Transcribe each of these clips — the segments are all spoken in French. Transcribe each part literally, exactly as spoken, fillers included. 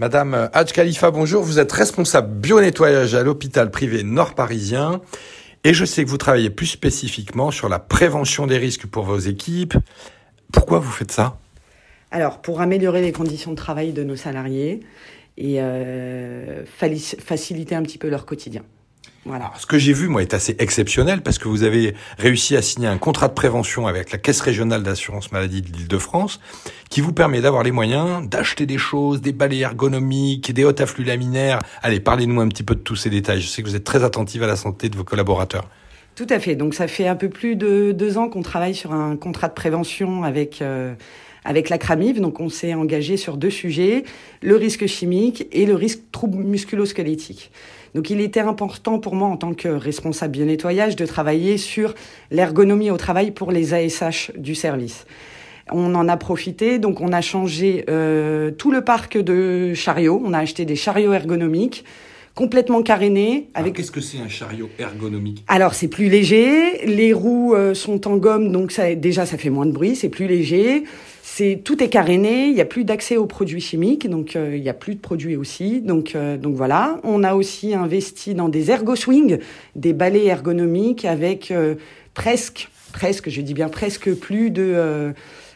Madame Hadj Khalifa, bonjour. Vous êtes responsable bio-nettoyage à l'hôpital privé nord-parisien et je sais que vous travaillez plus spécifiquement sur la prévention des risques pour vos équipes. Pourquoi vous faites ça ? Alors, pour améliorer les conditions de travail de nos salariés et euh, faciliter un petit peu leur quotidien. Voilà. Alors, ce que j'ai vu, moi, est assez exceptionnel parce que vous avez réussi à signer un contrat de prévention avec la Caisse régionale d'assurance maladie de l'Île-de-France qui vous permet d'avoir les moyens d'acheter des choses, des balais ergonomiques, des hottes à flux laminaires. Allez, parlez-nous un petit peu de tous ces détails. Je sais que vous êtes très attentive à la santé de vos collaborateurs. Tout à fait. Donc, ça fait un peu plus de deux ans qu'on travaille sur un contrat de prévention avec... Euh... Avec la C R A M I V, donc on s'est engagé sur deux sujets, le risque chimique et le risque trouble musculo-squelettique. Donc il était important pour moi en tant que responsable bio-nettoyage de travailler sur l'ergonomie au travail pour les A S H du service. On en a profité, donc on a changé euh, tout le parc de chariots, on a acheté des chariots ergonomiques, complètement carénés. Avec... Qu'est-ce que c'est un chariot ergonomique ? Alors c'est plus léger, les roues euh, sont en gomme, donc ça, déjà ça fait moins de bruit, c'est plus léger. C'est, tout est caréné, il n'y a plus d'accès aux produits chimiques, donc euh, il n'y a plus de produits aussi. Donc, euh, donc voilà, on a aussi investi dans des ergo-swings, des balais ergonomiques avec euh, presque, presque, je dis bien presque plus de, euh,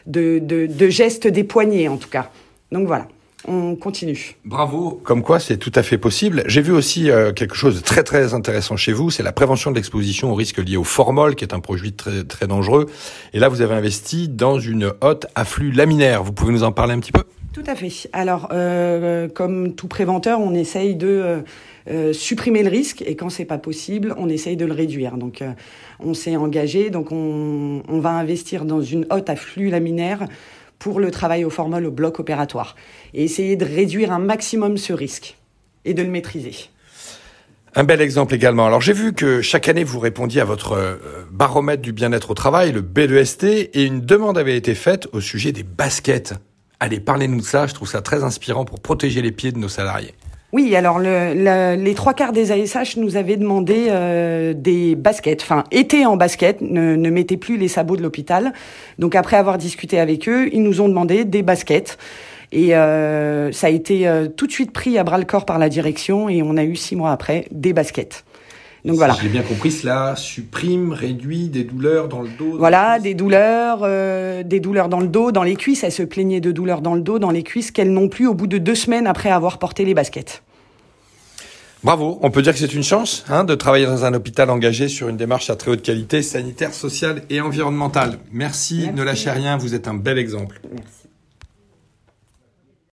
de, de, de gestes des poignets en tout cas. Donc voilà. On continue. Bravo. Comme quoi, c'est tout à fait possible. J'ai vu aussi euh, quelque chose de très, très intéressant chez vous. C'est la prévention de l'exposition aux risques liés au formol, qui est un produit très, très dangereux. Et là, vous avez investi dans une hotte à flux laminaire. Vous pouvez nous en parler un petit peu ? Tout à fait. Alors, euh, comme tout préventeur, on essaye de euh, supprimer le risque. Et quand c'est pas possible, on essaye de le réduire. Donc, euh, on s'est engagé. Donc, on, on va investir dans une hotte à flux laminaire pour le travail au formol au bloc opératoire et essayer de réduire un maximum ce risque et de le maîtriser. Un bel exemple également. Alors j'ai vu que chaque année vous répondiez à votre baromètre du bien-être au travail, le B D E S T, et une demande avait été faite au sujet des baskets. Allez, parlez-nous de ça, je trouve ça très inspirant pour protéger les pieds de nos salariés. Oui, alors le, le, les trois quarts des A S H nous avaient demandé euh, des baskets, enfin été en basket, ne, ne mettez plus les sabots de l'hôpital. Donc après avoir discuté avec eux, ils nous ont demandé des baskets et euh, ça a été euh, tout de suite pris à bras-le-corps par la direction et on a eu six mois après des baskets. Donc voilà. Si j'ai bien compris, cela supprime, réduit des douleurs dans le dos. Voilà, des douleurs, euh, des douleurs dans le dos, dans les cuisses. Elles se plaignaient de douleurs dans le dos, dans les cuisses, qu'elles n'ont plus au bout de deux semaines après avoir porté les baskets. Bravo. On peut dire que c'est une chance hein, de travailler dans un hôpital engagé sur une démarche à très haute qualité, sanitaire, sociale et environnementale. Merci, Merci. Ne lâchez rien. Vous êtes un bel exemple. Merci.